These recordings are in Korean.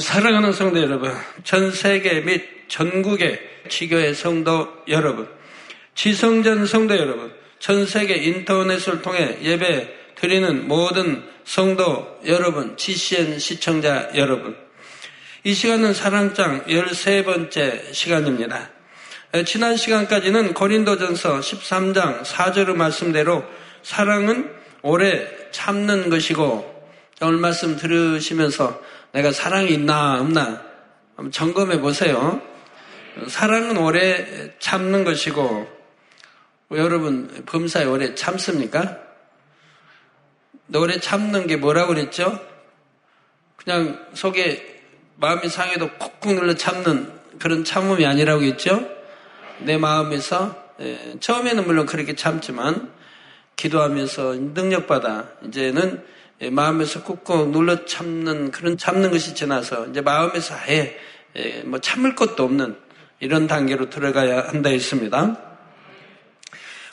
사랑하는 성도 여러분, 전 세계 및 전국의 지교회 성도 여러분, 지성전 성도 여러분, 전 세계 인터넷을 통해 예배 드리는 모든 성도 여러분, GCN 시청자 여러분, 이 시간은 사랑장 13번째 시간입니다. 지난 시간까지는 고린도전서 13장 4절의 말씀대로 사랑은 오래 참는 것이고, 오늘 말씀 들으시면서 내가 사랑이 있나 없나 한번 점검해 보세요. 사랑은 오래 참는 것이고, 여러분 범사에 오래 참습니까? 오래 참는 게 뭐라고 그랬죠? 그냥 속에 마음이 상해도 꾹꾹 눌러 참는 그런 참음이 아니라고 했죠? 내 마음에서, 처음에는 물론 그렇게 참지만 기도하면서 능력받아 이제는 마음에서 꾹꾹 눌러 참는 그런 참는 것이 지나서 이제 마음에서 아예 뭐 참을 것도 없는 이런 단계로 들어가야 한다 했습니다.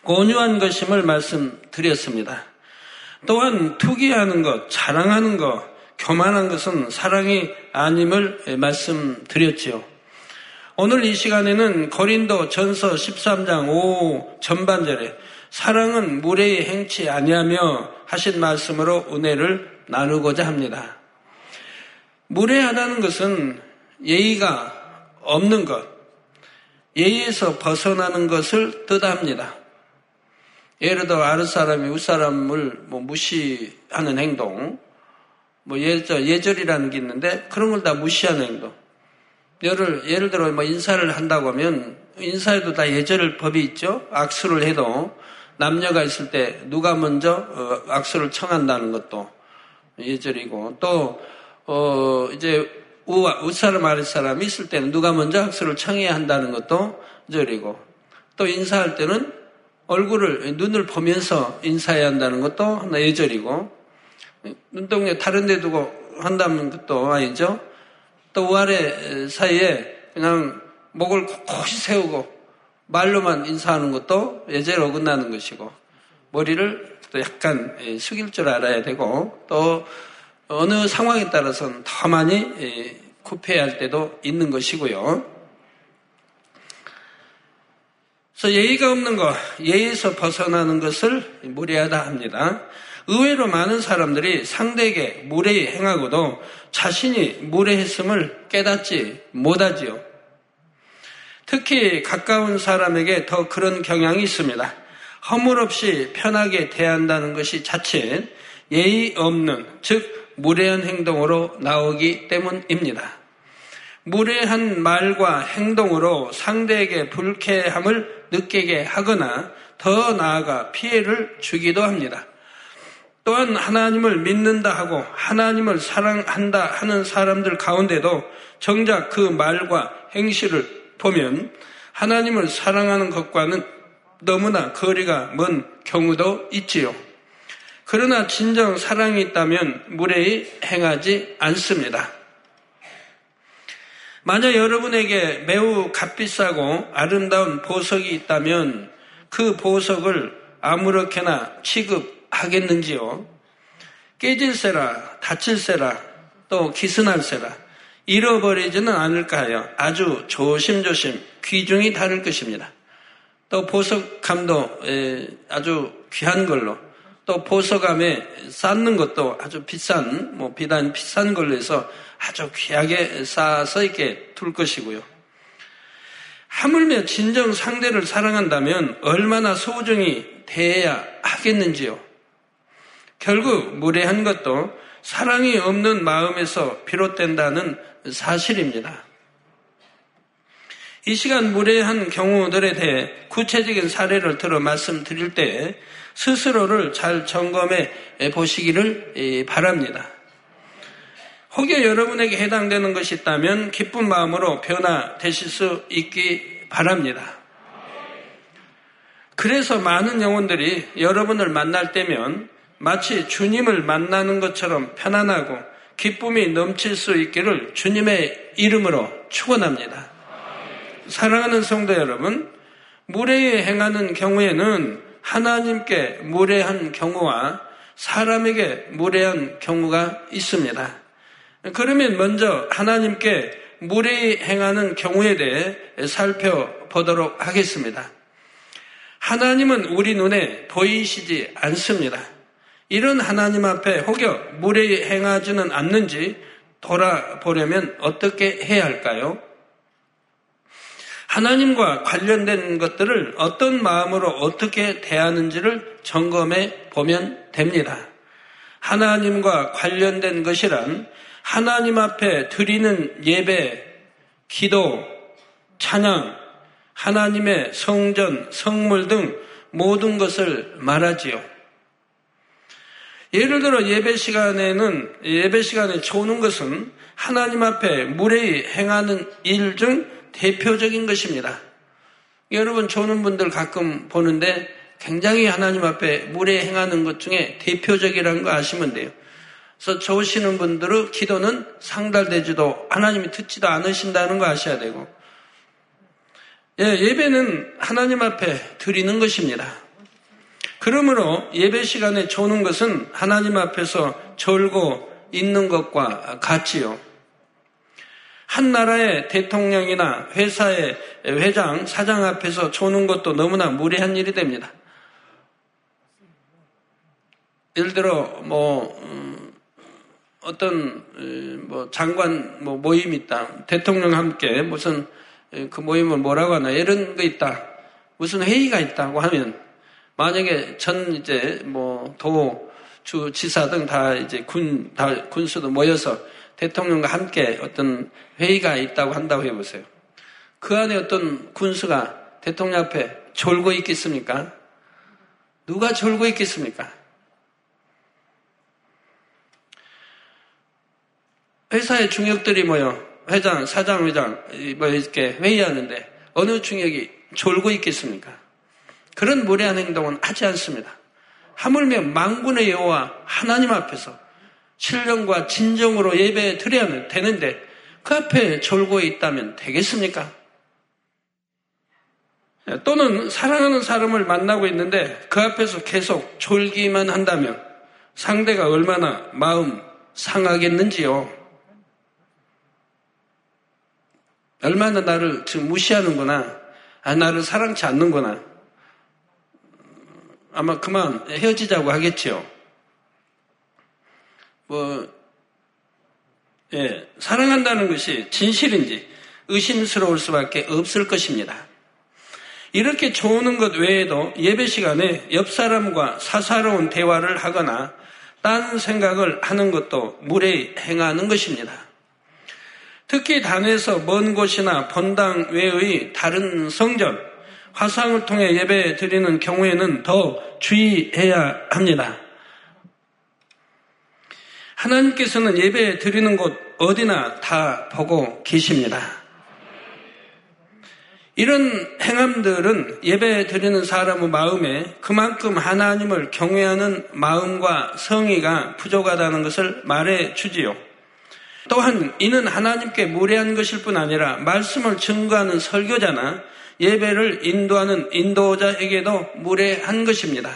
온유한 것임을 말씀드렸습니다. 또한 투기하는 것, 자랑하는 것, 교만한 것은 사랑이 아님을 말씀드렸지요. 오늘 이 시간에는 고린도 전서 13장 5 전반절에 사랑은 무례히 행치 아니하며 하신 말씀으로 은혜를 나누고자 합니다. 무례하다는 것은 예의가 없는 것, 예의에서 벗어나는 것을 뜻합니다. 예를 들어 아랫사람이 윗사람을 무시하는 행동, 예절이라는 게 있는데 그런 걸 다 무시하는 행동. 예를 들어 인사를 한다고 하면 인사에도 다 예절 법이 있죠. 악수를 해도 남녀가 있을 때 누가 먼저 악수를 청한다는 것도 예절이고, 또 이제 윗사람 아랫사람이 있을 때는 누가 먼저 악수를 청해야 한다는 것도 예절이고, 또 인사할 때는 얼굴을 눈을 보면서 인사해야 한다는 것도 하나 예절이고, 눈동자 다른 데 두고 한다는 것도 아니죠. 또 우아래 사이에 그냥 목을 꼿꼿이 세우고 말로만 인사하는 것도 예절 어긋나는 것이고, 머리를 또 약간 숙일 줄 알아야 되고, 또 어느 상황에 따라서는 더 많이 굽혀야 할 때도 있는 것이고요. 그래서 예의가 없는 것, 예의에서 벗어나는 것을 무례하다 합니다. 의외로 많은 사람들이 상대에게 무례히 행하고도 자신이 무례했음을 깨닫지 못하지요. 특히 가까운 사람에게 더 그런 경향이 있습니다. 허물 없이 편하게 대한다는 것이 자칫 예의 없는, 즉 무례한 행동으로 나오기 때문입니다. 무례한 말과 행동으로 상대에게 불쾌함을 느끼게 하거나 더 나아가 피해를 주기도 합니다. 또한 하나님을 믿는다 하고 하나님을 사랑한다 하는 사람들 가운데도 정작 그 말과 행실을 보면 하나님을 사랑하는 것과는 너무나 거리가 먼 경우도 있지요. 그러나 진정 사랑이 있다면 무례히 행하지 않습니다. 만약 여러분에게 매우 값비싸고 아름다운 보석이 있다면 그 보석을 아무렇게나 취급하겠는지요? 깨질세라, 다칠세라, 또 기스날세라, 잃어버리지는 않을까 하여 아주 조심조심 귀중히 다룰 것입니다. 또 보석감도 아주 귀한 걸로, 또 보석감에 쌓는 것도 아주 비싼, 비싼 걸로 해서 아주 귀하게 쌓아서 이렇게 둘 것이고요. 하물며 진정 상대를 사랑한다면 얼마나 소중히 대해야 하겠는지요. 결국 무례한 것도 사랑이 없는 마음에서 비롯된다는 사실입니다. 이 시간 무례한 경우들에 대해 구체적인 사례를 들어 말씀드릴 때 스스로를 잘 점검해 보시기를 바랍니다. 혹여 여러분에게 해당되는 것이 있다면 기쁜 마음으로 변화되실 수 있기 바랍니다. 그래서 많은 영혼들이 여러분을 만날 때면 마치 주님을 만나는 것처럼 편안하고 기쁨이 넘칠 수 있기를 주님의 이름으로 축원합니다. 사랑하는 성도 여러분, 무례히 행하는 경우에는 하나님께 무례한 경우와 사람에게 무례한 경우가 있습니다. 그러면 먼저 하나님께 무례히 행하는 경우에 대해 살펴보도록 하겠습니다. 하나님은 우리 눈에 보이시지 않습니다. 이런 하나님 앞에 혹여 무례히 행하지는 않는지 돌아보려면 어떻게 해야 할까요? 하나님과 관련된 것들을 어떤 마음으로 어떻게 대하는지를 점검해 보면 됩니다. 하나님과 관련된 것이란 하나님 앞에 드리는 예배, 기도, 찬양, 하나님의 성전, 성물 등 모든 것을 말하지요. 예를 들어 예배 시간에 조는 것은 하나님 앞에 무례히 행하는 일 중 대표적인 것입니다. 여러분 조는 분들 가끔 보는데 굉장히 하나님 앞에 무례히 행하는 것 중에 대표적이라는 거 아시면 돼요. 그래서 조시는 분들의 기도는 상달되지도 하나님이 듣지도 않으신다는 거 아셔야 되고, 예배는 하나님 앞에 드리는 것입니다. 그러므로 예배 시간에 조는 것은 하나님 앞에서 절고 있는 것과 같지요. 한 나라의 대통령이나 회사의 회장, 사장 앞에서 조는 것도 너무나 무례한 일이 됩니다. 예를 들어 어떤 장관 모임이 있다. 대통령 함께 무슨 그 모임을 뭐라고 하나 이런 거 있다. 무슨 회의가 있다고 하면 만약에 도주 지사 등 다 군수도 모여서 대통령과 함께 어떤 회의가 있다고 한다고 해보세요. 그 안에 어떤 군수가 대통령 앞에 졸고 있겠습니까? 누가 졸고 있겠습니까? 회사의 중역들이 모여 회장, 사장, 회장 이렇게 회의하는데 어느 중역이 졸고 있겠습니까? 그런 무례한 행동은 하지 않습니다. 하물며 만군의 여호와 하나님 앞에서 신령과 진정으로 예배 드려야 되는데 그 앞에 졸고 있다면 되겠습니까? 또는 사랑하는 사람을 만나고 있는데 그 앞에서 계속 졸기만 한다면 상대가 얼마나 마음 상하겠는지요. 얼마나 나를 지금 무시하는구나, 나를 사랑치 않는구나, 아마 그만 헤어지자고 하겠지요. 사랑한다는 것이 진실인지 의심스러울 수밖에 없을 것입니다. 이렇게 조는 것 외에도 예배 시간에 옆 사람과 사사로운 대화를 하거나 딴 생각을 하는 것도 무례히 행하는 것입니다. 특히 단에서 먼 곳이나 본당 외의 다른 성전, 화상을 통해 예배 드리는 경우에는 더 주의해야 합니다. 하나님께서는 예배 드리는 곳 어디나 다 보고 계십니다. 이런 행함들은 예배 드리는 사람의 마음에 그만큼 하나님을 경외하는 마음과 성의가 부족하다는 것을 말해 주지요. 또한 이는 하나님께 무례한 것일 뿐 아니라 말씀을 증거하는 설교자나 예배를 인도하는 인도자에게도 무례한 것입니다.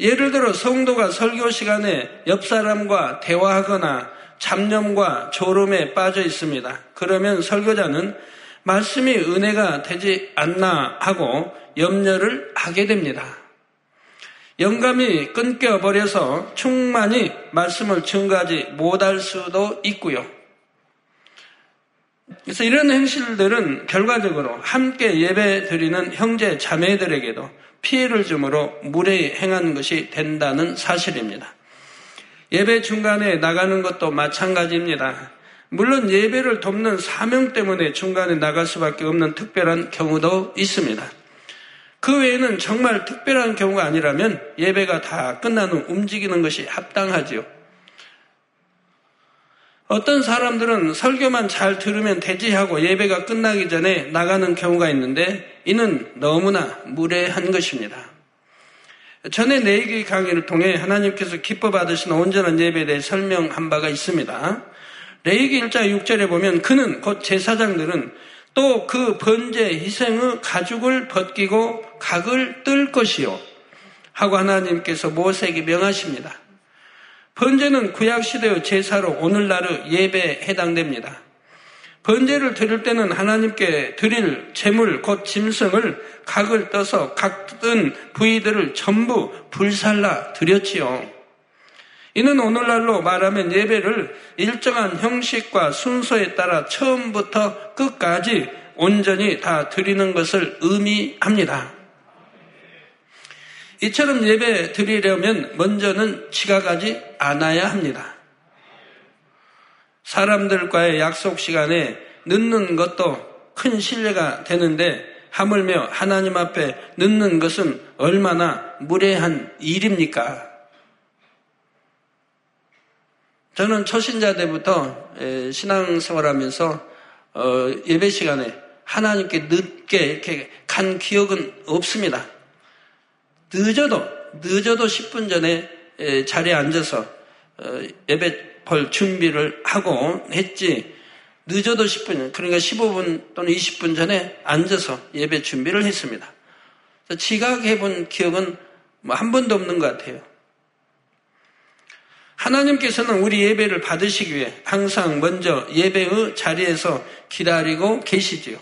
예를 들어 성도가 설교 시간에 옆 사람과 대화하거나 잡념과 졸음에 빠져 있습니다. 그러면 설교자는 말씀이 은혜가 되지 않나 하고 염려를 하게 됩니다. 영감이 끊겨버려서 충만히 말씀을 증거하지 못할 수도 있고요. 그래서 이런 행실들은 결과적으로 함께 예배드리는 형제 자매들에게도 피해를 주므로 무례히 행한 것이 된다는 사실입니다. 예배 중간에 나가는 것도 마찬가지입니다. 물론 예배를 돕는 사명 때문에 중간에 나갈 수밖에 없는 특별한 경우도 있습니다. 그 외에는 정말 특별한 경우가 아니라면 예배가 다 끝난 후 움직이는 것이 합당하지요. 어떤 사람들은 설교만 잘 들으면 되지 하고 예배가 끝나기 전에 나가는 경우가 있는데 이는 너무나 무례한 것입니다. 전에 내기 강의를 통해 하나님께서 기뻐 받으신 온전한 예배에 대해 설명한 바가 있습니다. 레위기 1장 6절에 보면 그는 곧 제사장들은 또 그 번제 희생의 가죽을 벗기고 각을 뜰 것이요 하고 하나님께서 모세에게 명하십니다. 번제는 구약시대의 제사로 오늘날의 예배에 해당됩니다. 번제를 드릴 때는 하나님께 드릴 제물 곧 짐승을 각을 떠서 각든 부위들을 전부 불살라 드렸지요. 이는 오늘날로 말하면 예배를 일정한 형식과 순서에 따라 처음부터 끝까지 온전히 다 드리는 것을 의미합니다. 이처럼 예배 드리려면 먼저는 지각하지 않아야 합니다. 사람들과의 약속 시간에 늦는 것도 큰 신뢰가 되는데 하물며 하나님 앞에 늦는 것은 얼마나 무례한 일입니까? 저는 초신자 때부터 신앙생활하면서 예배 시간에 하나님께 늦게 이렇게 간 기억은 없습니다. 늦어도 10분 전에 자리에 앉아서 예배 볼 준비를 하고 했지, 늦어도 10분, 그러니까 15분 또는 20분 전에 앉아서 예배 준비를 했습니다. 지각해 본 기억은 한 번도 없는 것 같아요. 하나님께서는 우리 예배를 받으시기 위해 항상 먼저 예배의 자리에서 기다리고 계시지요.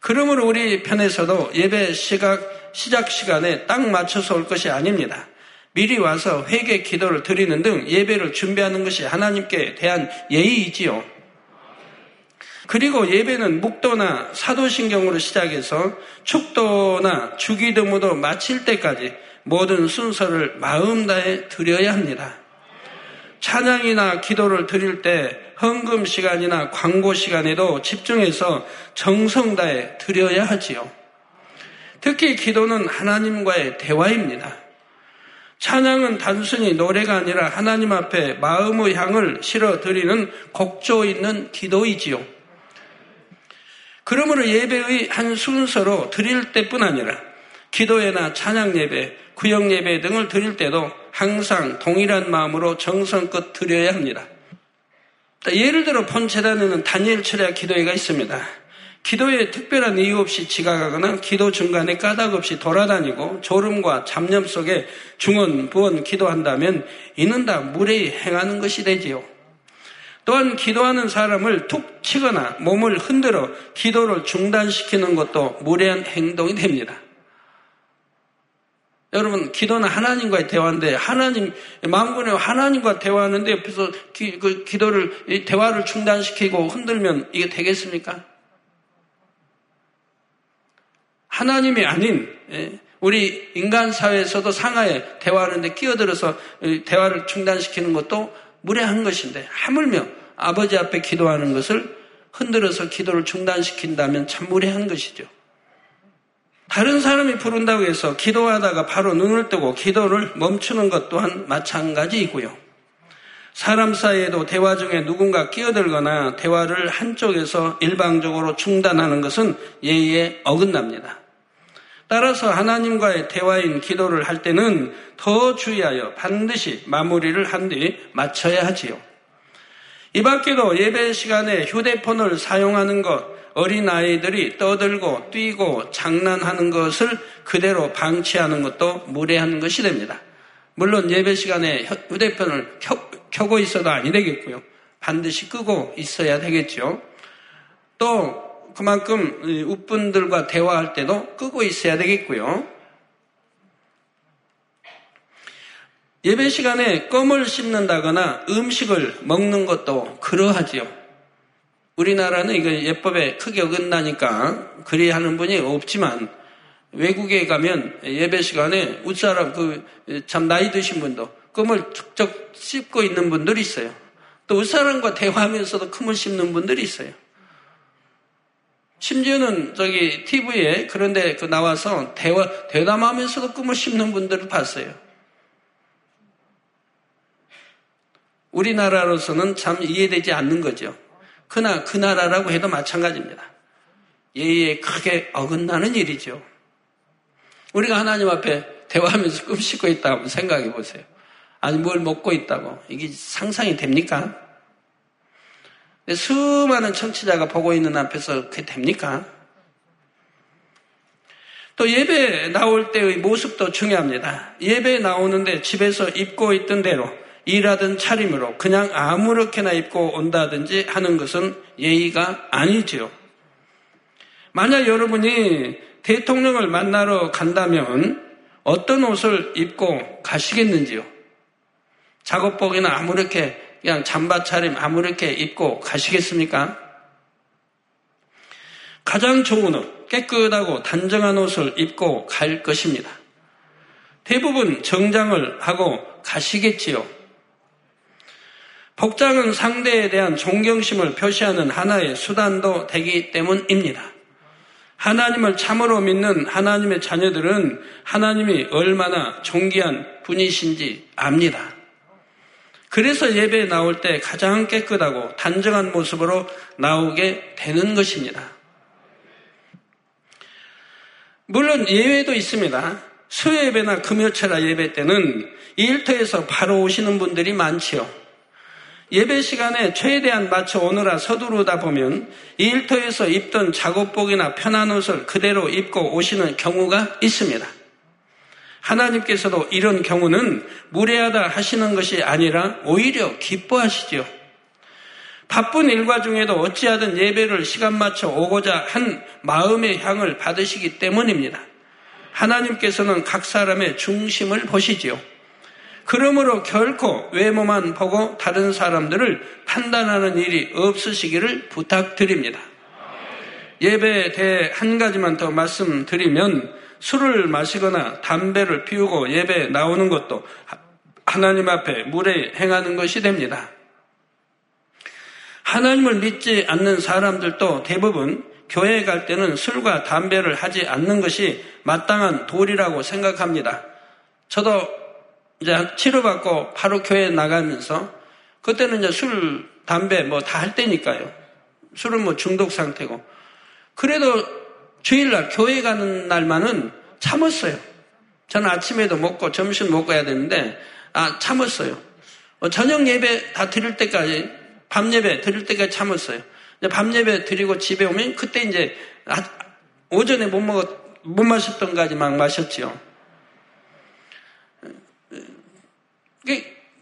그러므로 우리 편에서도 예배 시작 시간에 딱 맞춰서 올 것이 아닙니다. 미리 와서 회개 기도를 드리는 등 예배를 준비하는 것이 하나님께 대한 예의이지요. 그리고 예배는 묵도나 사도신경으로 시작해서 축도나 주기도문도 마칠 때까지 모든 순서를 마음 다해 드려야 합니다. 찬양이나 기도를 드릴 때 헌금 시간이나 광고 시간에도 집중해서 정성 다해 드려야 하지요. 특히 기도는 하나님과의 대화입니다. 찬양은 단순히 노래가 아니라 하나님 앞에 마음의 향을 실어드리는 곡조 있는 기도이지요. 그러므로 예배의 한 순서로 드릴 때뿐 아니라 기도회나 찬양예배, 구역예배 등을 드릴 때도 항상 동일한 마음으로 정성껏 드려야 합니다. 예를 들어 본재단에는 다니엘 철야 기도회가 있습니다. 기도에 특별한 이유 없이 지각하거나 기도 중간에 까닭 없이 돌아다니고 졸음과 잡념 속에 중언부언 기도한다면 이는 다 무례히 행하는 것이 되지요. 또한 기도하는 사람을 툭 치거나 몸을 흔들어 기도를 중단시키는 것도 무례한 행동이 됩니다. 여러분, 기도는 하나님과의 대화인데 만군의 하나님과 대화하는데 옆에서 대화를 중단시키고 흔들면 이게 되겠습니까? 하나님이 아닌 우리 인간 사회에서도 상하에 대화하는데 끼어들어서 대화를 중단시키는 것도 무례한 것인데 하물며 아버지 앞에 기도하는 것을 흔들어서 기도를 중단시킨다면 참 무례한 것이죠. 다른 사람이 부른다고 해서 기도하다가 바로 눈을 뜨고 기도를 멈추는 것 또한 마찬가지이고요. 사람 사이에도 대화 중에 누군가 끼어들거나 대화를 한쪽에서 일방적으로 중단하는 것은 예의에 어긋납니다. 따라서 하나님과의 대화인 기도를 할 때는 더 주의하여 반드시 마무리를 한 뒤 마쳐야 하지요. 이 밖에도 예배 시간에 휴대폰을 사용하는 것, 어린아이들이 떠들고 뛰고 장난하는 것을 그대로 방치하는 것도 무례한 것이 됩니다. 물론 예배 시간에 휴대폰을 켜고 있어도 아니 되겠고요. 반드시 끄고 있어야 되겠죠. 또 그만큼 웃분들과 대화할 때도 끄고 있어야 되겠고요. 예배 시간에 껌을 씹는다거나 음식을 먹는 것도 그러하지요. 우리나라는 이거 예법에 크게 어긋나니까 그리 하는 분이 없지만 외국에 가면 예배 시간에 웃사람 참 나이 드신 분도 껌을 툭툭 씹고 있는 분들이 있어요. 또 웃사람과 대화하면서도 껌을 씹는 분들이 있어요. 심지어는 TV에 그런데 나와서 대담하면서도 껌을 씹는 분들을 봤어요. 우리나라로서는 참 이해되지 않는 거죠. 그나 그 나라라고 해도 마찬가지입니다. 예의에 크게 어긋나는 일이죠. 우리가 하나님 앞에 대화하면서 껌 씹고 있다고 생각해 보세요. 아니 뭘 먹고 있다고 이게 상상이 됩니까? 수많은 청취자가 보고 있는 앞에서 그게 됩니까? 또 예배에 나올 때의 모습도 중요합니다. 예배에 나오는데 집에서 입고 있던 대로 일하던 차림으로 그냥 아무렇게나 입고 온다든지 하는 것은 예의가 아니지요. 만약 여러분이 대통령을 만나러 간다면 어떤 옷을 입고 가시겠는지요? 작업복이나 아무렇게 그냥 잠바 차림 아무렇게 입고 가시겠습니까? 가장 좋은 옷, 깨끗하고 단정한 옷을 입고 갈 것입니다. 대부분 정장을 하고 가시겠지요. 복장은 상대에 대한 존경심을 표시하는 하나의 수단도 되기 때문입니다. 하나님을 참으로 믿는 하나님의 자녀들은 하나님이 얼마나 존귀한 분이신지 압니다. 그래서 예배에 나올 때 가장 깨끗하고 단정한 모습으로 나오게 되는 것입니다. 물론 예외도 있습니다. 수요예배나 금요철야 예배 때는 일터에서 바로 오시는 분들이 많지요. 예배 시간에 최대한 맞춰 오느라 서두르다 보면 일터에서 입던 작업복이나 편한 옷을 그대로 입고 오시는 경우가 있습니다. 하나님께서도 이런 경우는 무례하다 하시는 것이 아니라 오히려 기뻐하시지요. 바쁜 일과 중에도 어찌하든 예배를 시간 맞춰 오고자 한 마음의 향을 받으시기 때문입니다. 하나님께서는 각 사람의 중심을 보시지요. 그러므로 결코 외모만 보고 다른 사람들을 판단하는 일이 없으시기를 부탁드립니다. 예배에 대해 한 가지만 더 말씀드리면 술을 마시거나 담배를 피우고 예배에 나오는 것도 하나님 앞에 무례히 행하는 것이 됩니다. 하나님을 믿지 않는 사람들도 대부분 교회에 갈 때는 술과 담배를 하지 않는 것이 마땅한 도리라고 생각합니다. 저도 이제 치료받고 바로 교회에 나가면서 그때는 이제 술, 담배 뭐 다 할 때니까요. 술은 뭐 중독 상태고. 그래도 주일날 교회 가는 날만은 참았어요. 저는 아침에도 먹고 점심 먹고 해야 되는데 참았어요. 저녁 예배 다 드릴 때까지 밤 예배 드릴 때까지 참았어요. 밤 예배 드리고 집에 오면 그때 이제 오전에 못 마셨던 거까지 막 마셨지요.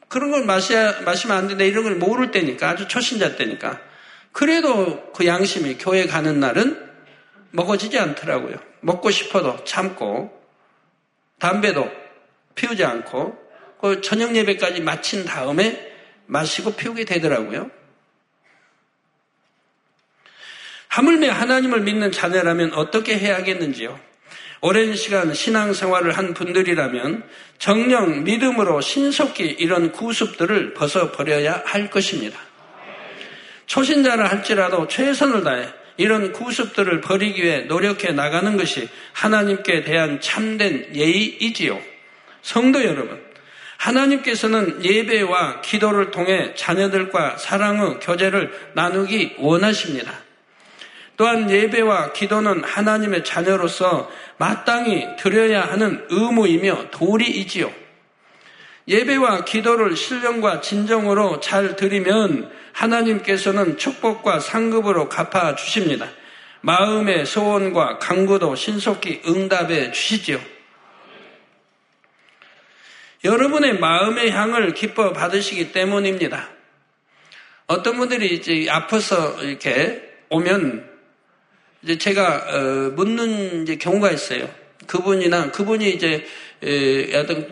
그런 걸 마시면 안 되는데 이런 걸 모를 때니까 아주 초신자 때니까 그래도 그 양심이 교회 가는 날은 먹어지지 않더라고요. 먹고 싶어도 참고 담배도 피우지 않고 그 저녁 예배까지 마친 다음에 마시고 피우게 되더라고요. 하물며 하나님을 믿는 자녀라면 어떻게 해야 하겠는지요? 오랜 시간 신앙생활을 한 분들이라면 정녕 믿음으로 신속히 이런 구습들을 벗어버려야 할 것입니다. 초신자라 할지라도 최선을 다해 이런 구습들을 버리기 위해 노력해 나가는 것이 하나님께 대한 참된 예의이지요. 성도 여러분, 하나님께서는 예배와 기도를 통해 자녀들과 사랑의 교제를 나누기 원하십니다. 또한 예배와 기도는 하나님의 자녀로서 마땅히 드려야 하는 의무이며 도리이지요. 예배와 기도를 신령과 진정으로 잘 드리면 하나님께서는 축복과 상급으로 갚아주십니다. 마음의 소원과 간구도 신속히 응답해 주시지요. 여러분의 마음의 향을 기뻐 받으시기 때문입니다. 어떤 분들이 이제 아파서 이렇게 오면 이제 제가 묻는 이제 경우가 있어요. 그분이 이제 어떤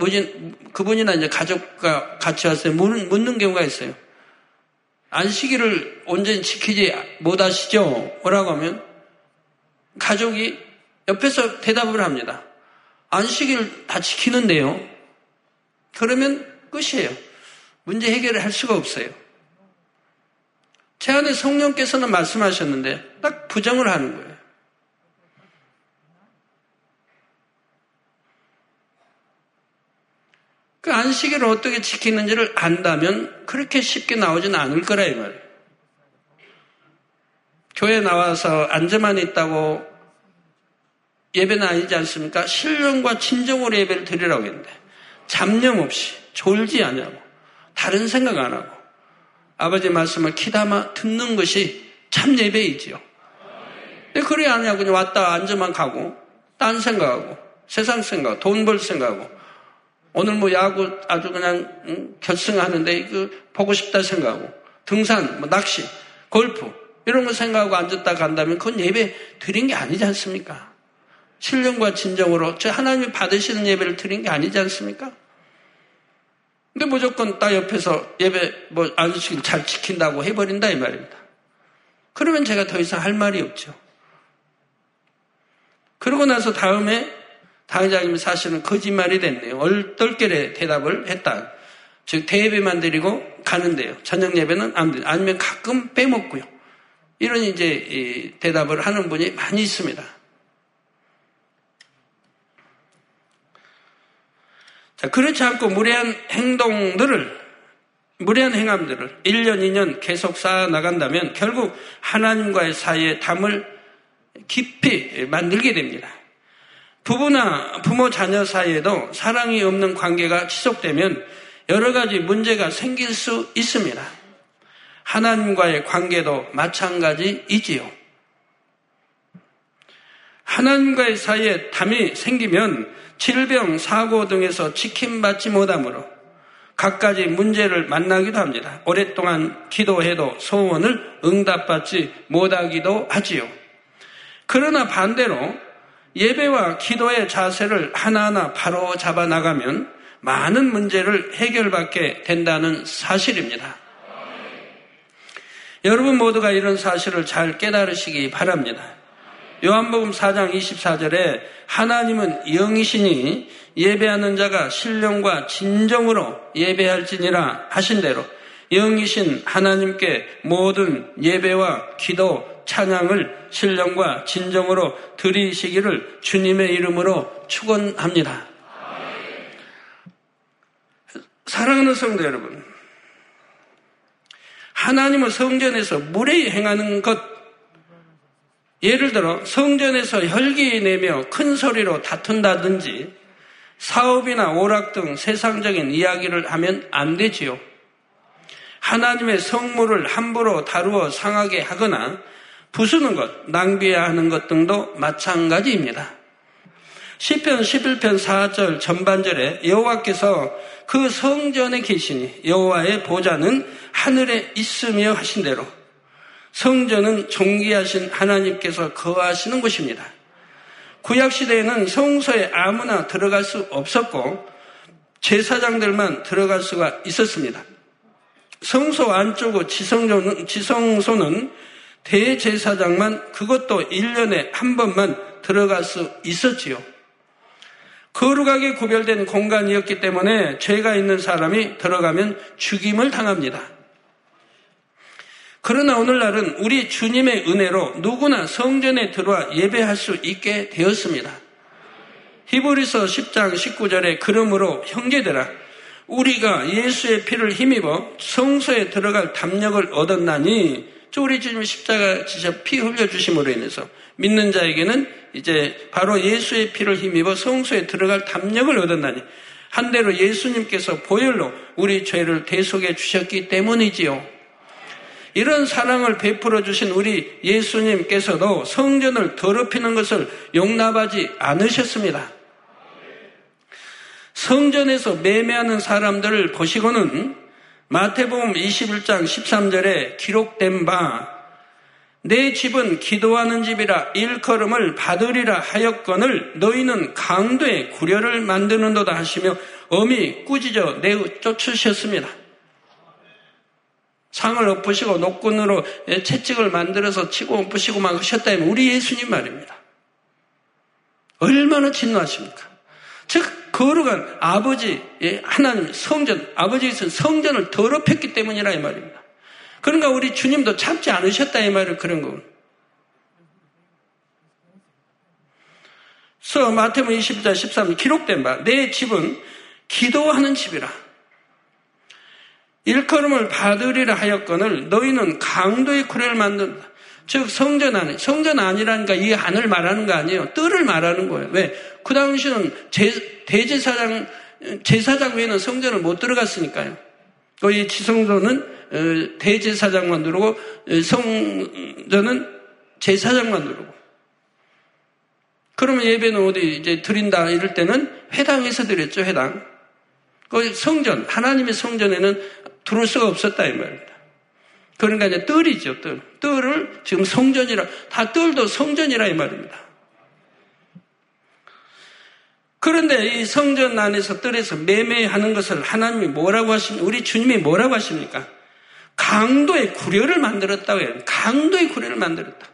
그분이나 이제 가족과 같이 왔을 때 묻는 경우가 있어요. 안식일을 온전히 지키지 못하시죠? 뭐라고 하면 가족이 옆에서 대답을 합니다. 안식일 다 지키는데요. 그러면 끝이에요. 문제 해결을 할 수가 없어요. 제 안에 성령께서는 말씀하셨는데 딱 부정을 하는 거예요. 그 안식일을 어떻게 지키는지를 안다면 그렇게 쉽게 나오진 않을 거라 이 말이에요. 교회 나와서 앉아만 있다고 예배는 아니지 않습니까? 신령과 진정으로 예배를 드리라고 했는데 잡념 없이 졸지 않냐고 다른 생각 안 하고 아버지 말씀을 키담아 듣는 것이 참 예배이지요. 그래야 하냐고 왔다 앉아만 가고 딴 생각하고 세상 생각, 돈 벌 생각하고 오늘 뭐 야구 아주 그냥 결승하는데 그 보고 싶다 생각하고 등산, 뭐 낚시, 골프 이런 거 생각하고 앉았다 간다면 그건 예배 드린 게 아니지 않습니까? 신령과 진정으로 저 하나님이 받으시는 예배를 드린 게 아니지 않습니까? 근데 무조건 다 옆에서 예배 뭐 안식일 잘 지킨다고 해버린다 이 말입니다. 그러면 제가 더 이상 할 말이 없죠. 그러고 나서 다음에 당회장님이 사실은 거짓말이 됐네요. 얼떨결에 대답을 했다. 즉 대예배만 드리고 가는데요. 저녁 예배는 안 드리고 아니면 가끔 빼먹고요. 이런 이제 대답을 하는 분이 많이 있습니다. 자, 그렇지 않고 무례한 행함들을 1년, 2년 계속 쌓아나간다면 결국 하나님과의 사이에 담을 깊이 만들게 됩니다. 부부나 부모, 자녀 사이에도 사랑이 없는 관계가 지속되면 여러 가지 문제가 생길 수 있습니다. 하나님과의 관계도 마찬가지이지요. 하나님과의 사이에 담이 생기면 질병, 사고 등에서 지킴받지 못함으로 갖가지 문제를 만나기도 합니다. 오랫동안 기도해도 소원을 응답받지 못하기도 하지요. 그러나 반대로 예배와 기도의 자세를 하나하나 바로잡아 나가면 많은 문제를 해결받게 된다는 사실입니다. 여러분 모두가 이런 사실을 잘 깨달으시기 바랍니다. 요한복음 4장 24절에 하나님은 영이시니 예배하는 자가 신령과 진정으로 예배할지니라 하신 대로 영이신 하나님께 모든 예배와 기도, 찬양을 신령과 진정으로 드리시기를 주님의 이름으로 축원합니다. 사랑하는 성도 여러분, 하나님은 성전에서 무례히 행하는 것, 예를 들어 성전에서 혈기 내며 큰 소리로 다툰다든지 사업이나 오락 등 세상적인 이야기를 하면 안 되지요. 하나님의 성물을 함부로 다루어 상하게 하거나 부수는 것, 낭비하는 것 등도 마찬가지입니다. 시편 11편 4절 전반절에 여호와께서 그 성전에 계시니 여호와의 보좌는 하늘에 있으며 하신 대로 성전은 존귀하신 하나님께서 거하시는 곳입니다. 구약시대에는 성소에 아무나 들어갈 수 없었고 제사장들만 들어갈 수가 있었습니다. 성소 안쪽의 지성소는 대제사장만 그것도 1년에 한 번만 들어갈 수 있었지요. 거룩하게 구별된 공간이었기 때문에 죄가 있는 사람이 들어가면 죽임을 당합니다. 그러나 오늘날은 우리 주님의 은혜로 누구나 성전에 들어와 예배할 수 있게 되었습니다. 히브리서 10장 19절에 그러므로 형제들아 우리가 예수의 피를 힘입어 성소에 들어갈 담력을 얻었나니 우리 주님 십자가 지셔 피 흘려주심으로 인해서 믿는 자에게는 이제 바로 예수의 피를 힘입어 성소에 들어갈 담력을 얻었나니 한대로 예수님께서 보혈로 우리 죄를 대속해 주셨기 때문이지요. 이런 사랑을 베풀어 주신 우리 예수님께서도 성전을 더럽히는 것을 용납하지 않으셨습니다. 성전에서 매매하는 사람들을 보시고는 마태복음 21장 13절에 기록된 바 내 집은 기도하는 집이라 일컬음을 받으리라 하였거늘 너희는 강도의 구려를 만드는도다 하시며 엄히 꾸짖어 내어 쫓으셨습니다. 상을 엎으시고 노끈으로 채찍을 만들어서 치고 엎으시고 막 하셨다면 우리 예수님 말입니다. 얼마나 진노하십니까? 즉 거룩한 아버지 하나님 성전, 아버지께서 성전을 더럽혔기 때문이라 이 말입니다. 그러니까 우리 주님도 참지 않으셨다 이 말을 그런 거군요. 그래서 마태복음 20장 13절 기록된 바 내 집은 기도하는 집이라 일컬음을 받으리라 하였거늘 너희는 강도의 구레를 만든다. 즉 성전 안에, 성전 아니라니까 이 안을 말하는 거 아니에요. 뜰을 말하는 거예요. 왜? 그 당시는 제사장 외에는 성전을 못 들어갔으니까요. 이 지성소는 대제사장만 누르고 성전은 제사장만 누르고 그러면 예배는 어디 이제 드린다 이럴 때는 회당에서 드렸죠, 회당. 그 성전, 하나님의 성전에는 들어올 수가 없었다, 이 말입니다. 그러니까 이제 뜰이죠, 뜰. 뜰을 지금 성전이라, 다 뜰도 성전이라, 이 말입니다. 그런데 이 성전 안에서 뜰에서 매매하는 것을 하나님이 뭐라고 하십니까? 우리 주님이 뭐라고 하십니까? 강도의 구려를 만들었다고 해요. 강도의 구려를 만들었다.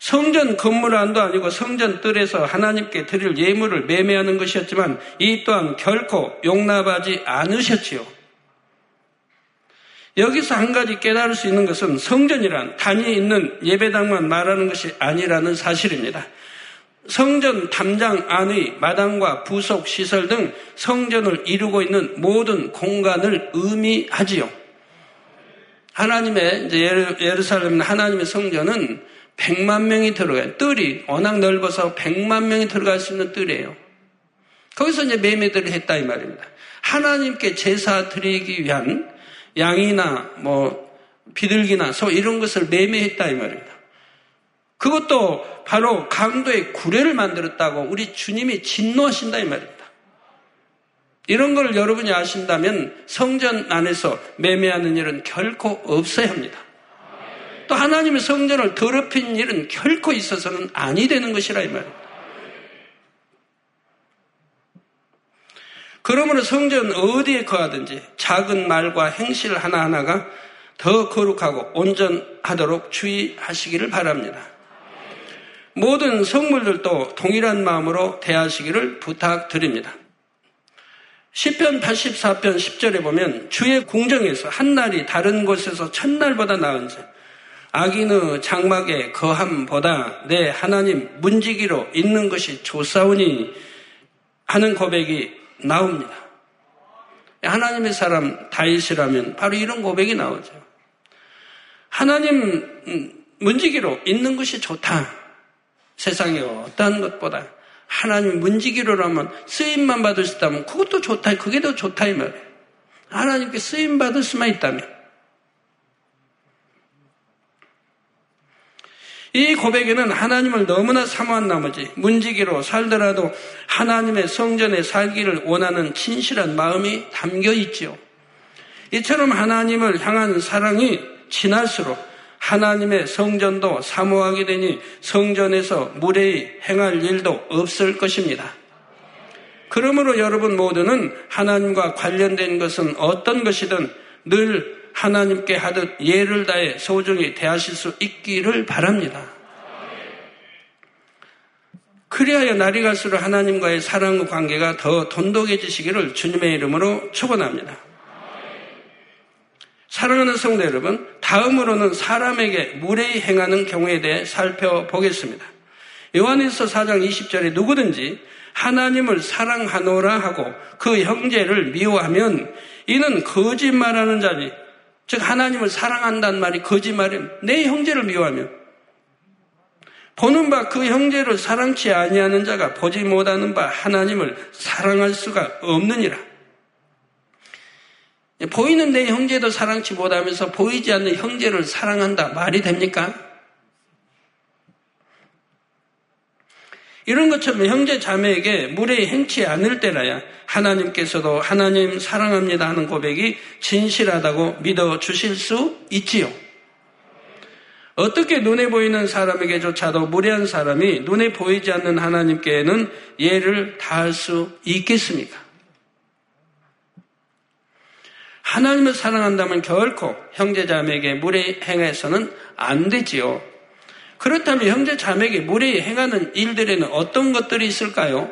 성전 건물 안도 아니고 성전 뜰에서 하나님께 드릴 예물을 매매하는 것이었지만 이 또한 결코 용납하지 않으셨지요. 여기서 한 가지 깨달을 수 있는 것은 성전이란 단위 있는 예배당만 말하는 것이 아니라는 사실입니다. 성전 담장 안의 마당과 부속 시설 등 성전을 이루고 있는 모든 공간을 의미하지요. 하나님의 이제 예루살렘 하나님의 성전은 100만 명이 들어가요. 뜰이 워낙 넓어서 100만 명이 들어갈 수 있는 뜰이에요. 거기서 이제 매매들을 했다 이 말입니다. 하나님께 제사 드리기 위한 양이나 뭐 비둘기나 소 이런 것을 매매했다 이 말입니다. 그것도 바로 강도의 구례를 만들었다고 우리 주님이 진노하신다 이 말입니다. 이런 걸 여러분이 아신다면 성전 안에서 매매하는 일은 결코 없어야 합니다. 또 하나님의 성전을 더럽힌 일은 결코 있어서는 아니 되는 것이라 이 말입니다. 그러므로 성전 어디에 거하든지 작은 말과 행실 하나하나가 더 거룩하고 온전하도록 주의하시기를 바랍니다. 모든 성물들도 동일한 마음으로 대하시기를 부탁드립니다. 시편 84편 10절에 보면 주의 궁정에서 한 날이 다른 곳에서 첫날보다 나은지 악인의 장막에 거함보다 내 하나님 문지기로 있는 것이 좋사오니 하는 고백이 나옵니다. 하나님의 사람 다윗이라면 바로 이런 고백이 나오죠. 하나님 문지기로 있는 것이 좋다. 세상에 어떠한 것보다 하나님 문지기로라면 쓰임만 받을 수 있다면 그것도 좋다. 그게 더 좋다 이 말이에요. 하나님께 쓰임 받을 수만 있다면. 이 고백에는 하나님을 너무나 사모한 나머지 문지기로 살더라도 하나님의 성전에 살기를 원하는 진실한 마음이 담겨 있지요. 이처럼 하나님을 향한 사랑이 지날수록 하나님의 성전도 사모하게 되니 성전에서 무례히 행할 일도 없을 것입니다. 그러므로 여러분 모두는 하나님과 관련된 것은 어떤 것이든 늘 하나님께 하듯 예를 다해 소중히 대하실 수 있기를 바랍니다. 그리하여 날이 갈수록 하나님과의 사랑의 관계가 더 돈독해지시기를 주님의 이름으로 축원합니다. 사랑하는 성도 여러분, 다음으로는 사람에게 무례히 행하는 경우에 대해 살펴보겠습니다. 요한일서 4장 20절에 누구든지 하나님을 사랑하노라 하고 그 형제를 미워하면 이는 거짓말하는 자니 즉 하나님을 사랑한다는 말이 거짓말이면 내 형제를 미워하면 보는 바 그 형제를 사랑치 아니하는 자가 보지 못하는 바 하나님을 사랑할 수가 없느니라. 보이는 내 형제도 사랑치 못하면서 보이지 않는 형제를 사랑한다 말이 됩니까? 이런 것처럼 형제 자매에게 무례히 행치 않을 때라야 하나님께서도 하나님 사랑합니다 하는 고백이 진실하다고 믿어주실 수 있지요. 어떻게 눈에 보이는 사람에게조차도 무례한 사람이 눈에 보이지 않는 하나님께는 예를 다할 수 있겠습니까? 하나님을 사랑한다면 결코 형제 자매에게 무례히 행해서는 안 되지요. 그렇다면 형제 자매에게 무례히 행하는 일들에는 어떤 것들이 있을까요?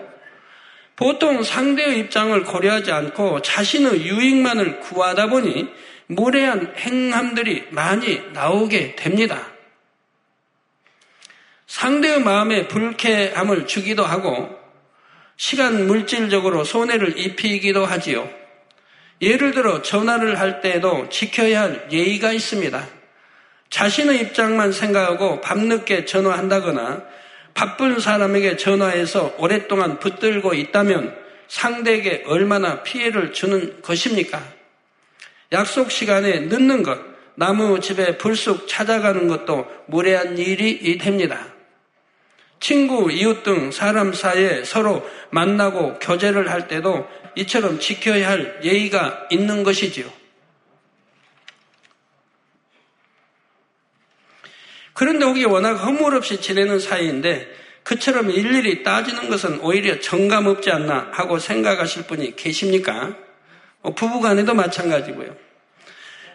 보통 상대의 입장을 고려하지 않고 자신의 유익만을 구하다 보니 무례한 행함들이 많이 나오게 됩니다. 상대의 마음에 불쾌함을 주기도 하고 시간 물질적으로 손해를 입히기도 하지요. 예를 들어 전화를 할 때에도 지켜야 할 예의가 있습니다. 자신의 입장만 생각하고 밤늦게 전화한다거나 바쁜 사람에게 전화해서 오랫동안 붙들고 있다면 상대에게 얼마나 피해를 주는 것입니까? 약속 시간에 늦는 것, 남의 집에 불쑥 찾아가는 것도 무례한 일이 됩니다. 친구, 이웃 등 사람 사이에 서로 만나고 교제를 할 때도 이처럼 지켜야 할 예의가 있는 것이지요. 그런데 우리 워낙 허물 없이 지내는 사이인데 그처럼 일일이 따지는 것은 오히려 정감 없지 않나 하고 생각하실 분이 계십니까? 부부간에도 마찬가지고요.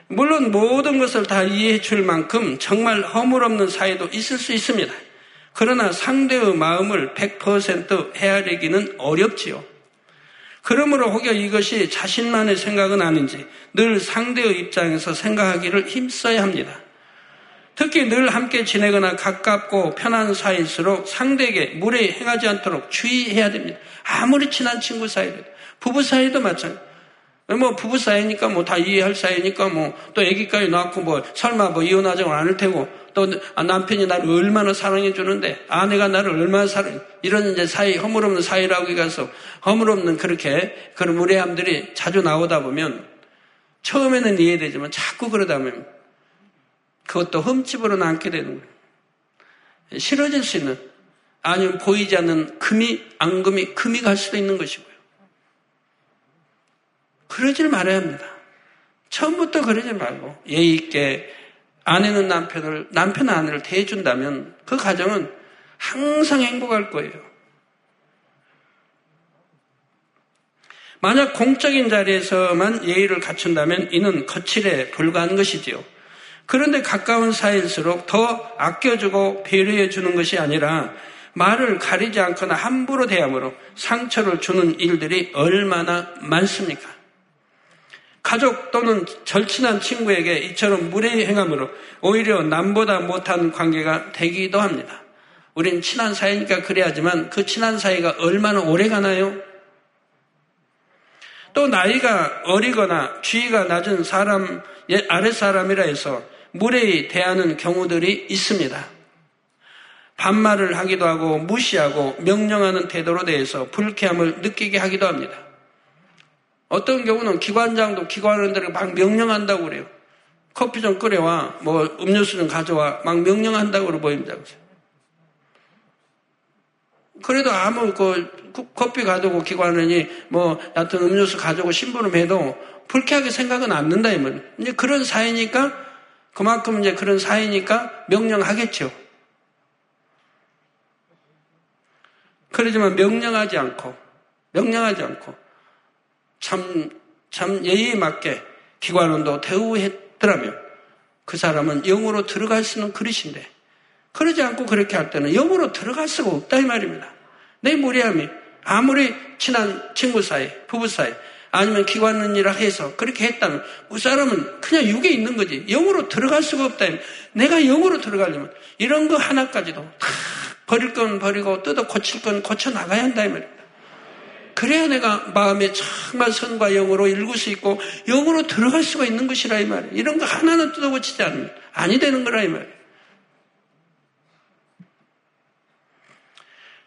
물론 모든 것을 다 이해해 줄 만큼 정말 허물 없는 사이도 있을 수 있습니다. 그러나 상대의 마음을 100% 헤아리기는 어렵지요. 그러므로 혹여 이것이 자신만의 생각은 아닌지 늘 상대의 입장에서 생각하기를 힘써야 합니다. 특히 늘 함께 지내거나 가깝고 편한 사이일수록 상대에게 무례히 행하지 않도록 주의해야 됩니다. 아무리 친한 친구 사이도, 부부 사이도 마찬가지. 부부 사이니까 다 이해할 사이니까 또 애기까지 낳고 설마 이혼하자고 안 할 테고 또 남편이 나를 얼마나 사랑해 주는데 아내가 나를 얼마나 사랑해 이런 사이 허물없는 사이라고 해서 허물없는 그런 무례함들이 자주 나오다 보면 처음에는 이해되지만 자꾸 그러다 보면 그것도 흠집으로 남게 되는 거예요. 싫어질 수 있는 아니면 보이지 않는 금이 갈 수도 있는 것이고요. 그러질 말아야 합니다. 처음부터 그러지 말고 예의 있게 아내는 남편을, 남편은 아내를 대해준다면 그 가정은 항상 행복할 거예요. 만약 공적인 자리에서만 예의를 갖춘다면 이는 거칠에 불과한 것이지요. 그런데 가까운 사이일수록 더 아껴주고 배려해 주는 것이 아니라 말을 가리지 않거나 함부로 대함으로 상처를 주는 일들이 얼마나 많습니까? 가족 또는 절친한 친구에게 이처럼 무례히 행함으로 오히려 남보다 못한 관계가 되기도 합니다. 우린 친한 사이니까 그래야지만 그 친한 사이가 얼마나 오래 가나요? 또 나이가 어리거나 지위가 낮은 사람, 아랫사람이라 해서 무례히 대하는 경우들이 있습니다. 반말을 하기도 하고 무시하고 명령하는 태도로 대해서 불쾌함을 느끼게 하기도 합니다. 어떤 경우는 기관장도 기관원들에게 막 명령한다고 그래요. 커피 좀 끓여와, 음료수 좀 가져와, 막 명령한다고 보입니다. 그래도 아무 커피 가져오고 기관원이 여튼 음료수 가져오고 심부름해도 불쾌하게 생각은 안 든다 이 말이에요. 이제 그런 사이니까 그만큼 이제 그런 사이니까 명령하겠죠. 그러지만 명령하지 않고. 참 예의에 맞게 기관원도 대우했더라면 그 사람은 영으로 들어갈 수는 그릇인데 그러지 않고 그렇게 할 때는 영으로 들어갈 수가 없다 이 말입니다. 내 무례함이 아무리 친한 친구 사이, 부부 사이 아니면 기관원이라 해서 그렇게 했다면 그 사람은 그냥 육에 있는 거지 영으로 들어갈 수가 없다. 내가 영으로 들어가려면 이런 거 하나까지도 다 버릴 건 버리고 뜯어 고칠 건 고쳐 나가야 한다 이 말입니다. 그래야 내가 마음에 정말 선과 영으로 읽을 수 있고 영으로 들어갈 수가 있는 것이라 이 말이에요. 이런 거 하나는 뜯어고치지 않으면 아니 되는 거라 이 말이에요.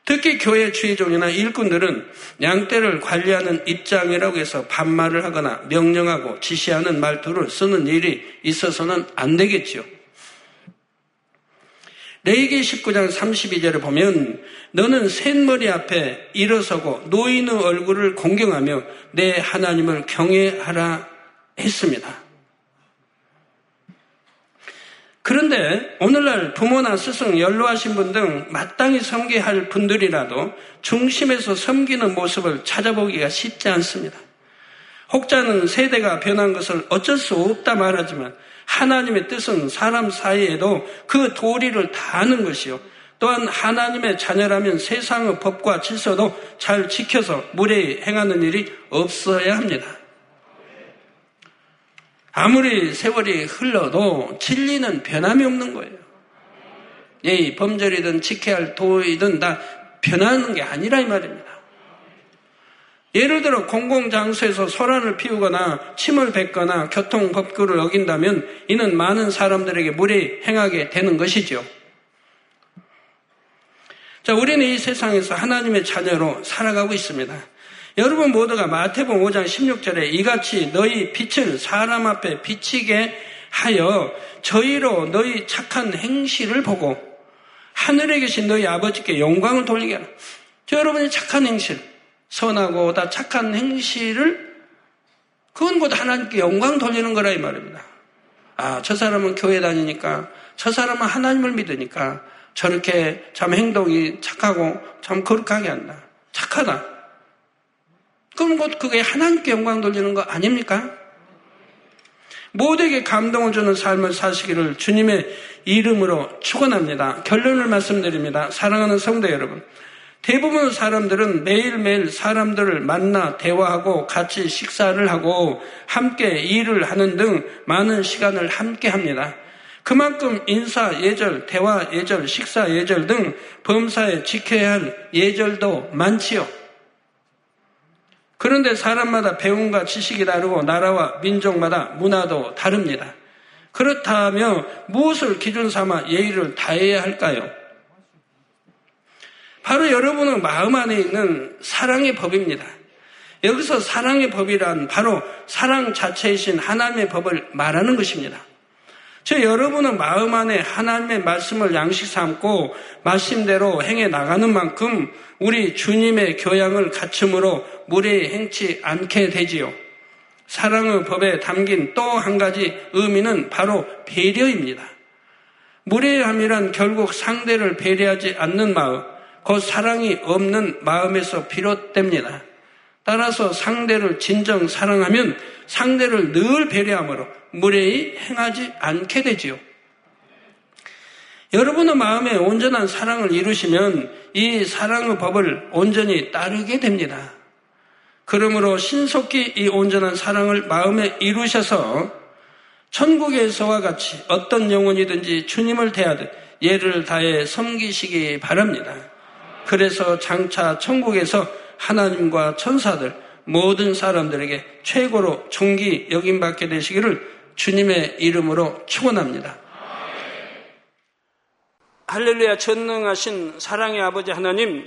특히 교회 주의종이나 일꾼들은 양떼를 관리하는 입장이라고 해서 반말을 하거나 명령하고 지시하는 말투를 쓰는 일이 있어서는 안 되겠지요. 레위기 19장 32절을 보면 너는 샛머리 앞에 일어서고 노인의 얼굴을 공경하며 내 하나님을 경외하라 했습니다. 그런데 오늘날 부모나 스승, 연로하신 분 등 마땅히 섬겨야 할 분들이라도 중심에서 섬기는 모습을 찾아보기가 쉽지 않습니다. 혹자는 세대가 변한 것을 어쩔 수 없다 말하지만 하나님의 뜻은 사람 사이에도 그 도리를 다 아는 것이요. 또한 하나님의 자녀라면 세상의 법과 질서도 잘 지켜서 무례히 행하는 일이 없어야 합니다. 아무리 세월이 흘러도 진리는 변함이 없는 거예요. 예, 범절이든 지켜야 할 도이든 다 변하는 게 아니라 이 말입니다. 예를 들어 공공장소에서 소란을 피우거나 침을 뱉거나 교통법규를 어긴다면 이는 많은 사람들에게 무례히 행하게 되는 것이죠. 자, 우리는 이 세상에서 하나님의 자녀로 살아가고 있습니다. 여러분 모두가 마태복음 5장 16절에 이같이 너희 빛을 사람 앞에 비치게 하여 저희로 너희 착한 행실을 보고 하늘에 계신 너희 아버지께 영광을 돌리게 하라. 저 여러분의 착한 행실, 선하고 다 착한 행실을 그건 곧 하나님께 영광 돌리는 거라 이 말입니다. 아, 저 사람은 교회 다니니까, 저 사람은 하나님을 믿으니까 저렇게 참 행동이 착하고 참 거룩하게 한다. 착하다. 그럼 곧 그게 하나님께 영광 돌리는 거 아닙니까? 모두에게 감동을 주는 삶을 사시기를 주님의 이름으로 축원합니다. 결론을 말씀드립니다. 사랑하는 성도 여러분, 대부분 사람들은 매일매일 사람들을 만나 대화하고 같이 식사를 하고 함께 일을 하는 등 많은 시간을 함께 합니다. 그만큼 인사 예절, 대화 예절, 식사 예절 등 범사에 지켜야 할 예절도 많지요. 그런데 사람마다 배움과 지식이 다르고 나라와 민족마다 문화도 다릅니다. 그렇다면 무엇을 기준 삼아 예의를 다해야 할까요? 바로 여러분의 마음 안에 있는 사랑의 법입니다. 여기서 사랑의 법이란 바로 사랑 자체이신 하나님의 법을 말하는 것입니다. 저 여러분의 마음 안에 하나님의 말씀을 양식 삼고 말씀대로 행해 나가는 만큼 우리 주님의 교양을 갖춤으로 무례히 행치 않게 되지요. 사랑의 법에 담긴 또 한 가지 의미는 바로 배려입니다. 무례함이란 결국 상대를 배려하지 않는 마음, 곧 사랑이 없는 마음에서 비롯됩니다. 따라서 상대를 진정 사랑하면 상대를 늘 배려함으로 무례히 행하지 않게 되지요. 여러분의 마음에 온전한 사랑을 이루시면 이 사랑의 법을 온전히 따르게 됩니다. 그러므로 신속히 이 온전한 사랑을 마음에 이루셔서 천국에서와 같이 어떤 영혼이든지 주님을 대하듯 예를 다해 섬기시기 바랍니다. 그래서 장차 천국에서 하나님과 천사들 모든 사람들에게 최고로 존귀 여김받게 되시기를 주님의 이름으로 축원합니다. 할렐루야. 전능하신 사랑의 아버지 하나님,